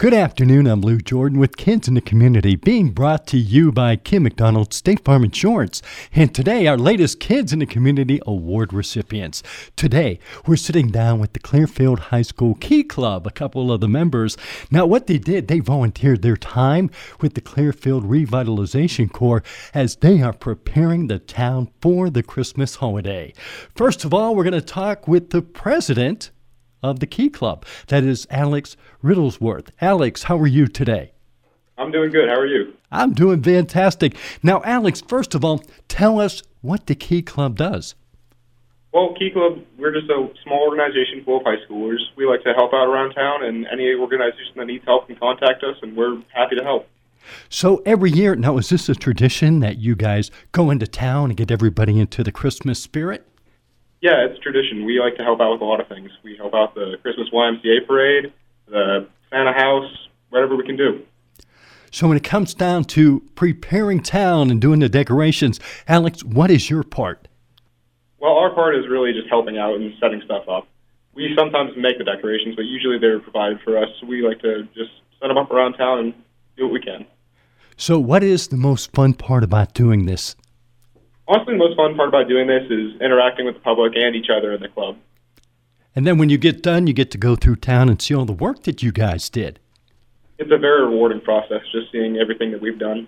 Good afternoon, I'm Lou Jordan with Kids in the Community, being brought to you by Kim McDonald State Farm Insurance. And today, our latest Kids in the Community Award recipients. Today, we're sitting down with the Clearfield High School Key Club, a couple of the members. Now, what they did, they volunteered their time with the Clearfield Revitalization Corps as they are preparing the town for the Christmas holiday. First of all, we're going to talk with the president of the Key Club. That is Alex Riddlesworth. Alex, how are you today? I'm doing good. How are you? I'm doing fantastic. Now, Alex, first of all, tell us what the Key Club does. Well, Key Club, we're just a small organization full of high schoolers. We like to help out around town, and any organization that needs help can contact us, and we're happy to help. So every year, now is this a tradition that you guys go into town and get everybody into the Christmas spirit? Yeah, it's tradition. We like to help out with a lot of things. We help out the Christmas YMCA parade, the Santa house, whatever we can do. So when it comes down to preparing town and doing the decorations, Alex, what is your part? Well, our part is really just helping out and setting stuff up. We sometimes make the decorations, but usually they're provided for us. So we like to just set them up around town and do what we can. So what is the most fun part about doing this? Honestly, the most fun part about doing this is interacting with the public and each other in the club. And then when you get done, you get to go through town and see all the work that you guys did. It's a very rewarding process, just seeing everything that we've done.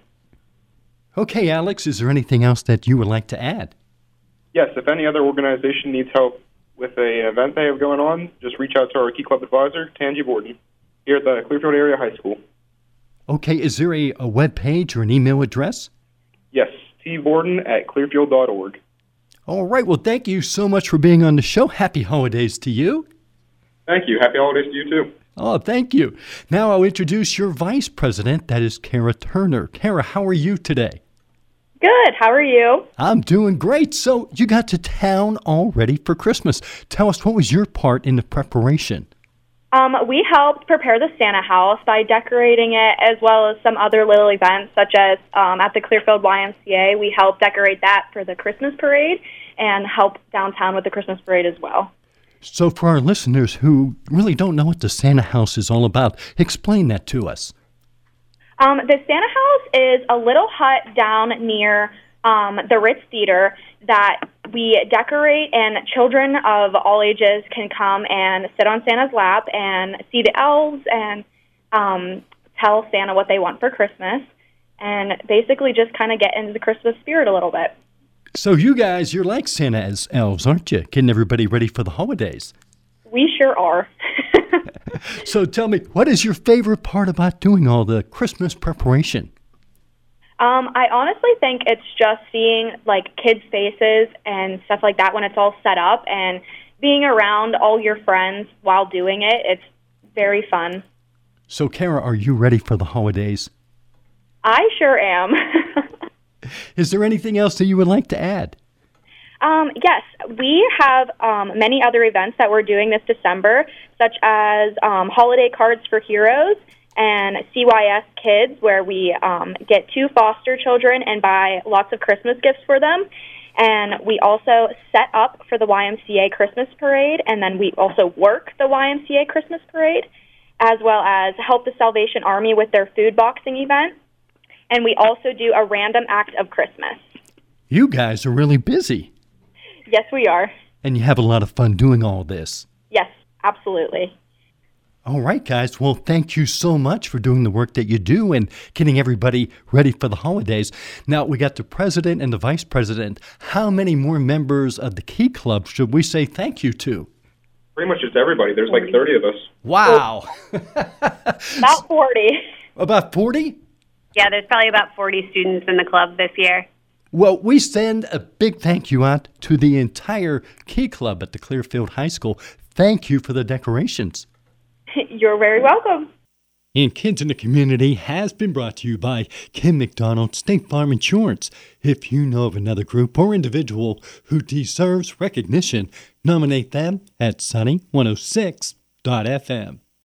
Okay, Alex, is there anything else that you would like to add? Yes, if any other organization needs help with an event they have going on, just reach out to our Key Club advisor, Tangie Borden, here at the Clearfield Area High School. Okay, is there a web page or an email address? Yes. tborden@clearfield.org. All right. Well, thank you so much for being on the show. Happy holidays to you. Thank you. Happy holidays to you, too. Oh, thank you. Now I'll introduce your vice president. That is Kara Turner. Kara, how are you today? Good. How are you? I'm doing great. So you got to town all ready for Christmas. Tell us, what was your part in the preparation? We helped prepare the Santa house by decorating it, as well as some other little events, such as at the Clearfield YMCA. We helped decorate that for the Christmas parade and help downtown with the Christmas parade as well. So for our listeners who really don't know what the Santa house is all about, explain that to us. The Santa house is a little hut down near the Ritz Theater that we decorate, and children of all ages can come and sit on Santa's lap and see the elves and tell Santa what they want for Christmas, and basically just kind of get into the Christmas spirit a little bit. So you guys, you're like Santa's elves, aren't you? Getting everybody ready for the holidays. We sure are. So tell me, what is your favorite part about doing all the Christmas preparation? I honestly think it's just seeing, like, kids' faces and stuff like that when it's all set up, and being around all your friends while doing it. It's very fun. So, Kara, are you ready for the holidays? I sure am. Is there anything else that you would like to add? Yes, we have many other events that we're doing this December, such as Holiday Cards for Heroes, and CYS Kids, where we get 2 foster children and buy lots of Christmas gifts for them. And we also set up for the YMCA Christmas parade, and then we also work the YMCA Christmas parade, as well as help the Salvation Army with their food boxing event. And we also do a random act of Christmas. You guys are really busy. Yes, we are. And you have a lot of fun doing all this. Yes, absolutely. All right, guys. Well, thank you so much for doing the work that you do and getting everybody ready for the holidays. Now, we got the president and the vice president. How many more members of the Key Club should we say thank you to? Pretty much just everybody. There's like 30 of us. Wow. About 40. About 40? Yeah, there's probably about 40 students in the club this year. Well, we send a big thank you out to the entire Key Club at the Clearfield High School. Thank you for the decorations. You're very welcome. And Kids in the Community has been brought to you by Kim McDonald State Farm Insurance. If you know of another group or individual who deserves recognition, nominate them at sunny106.fm.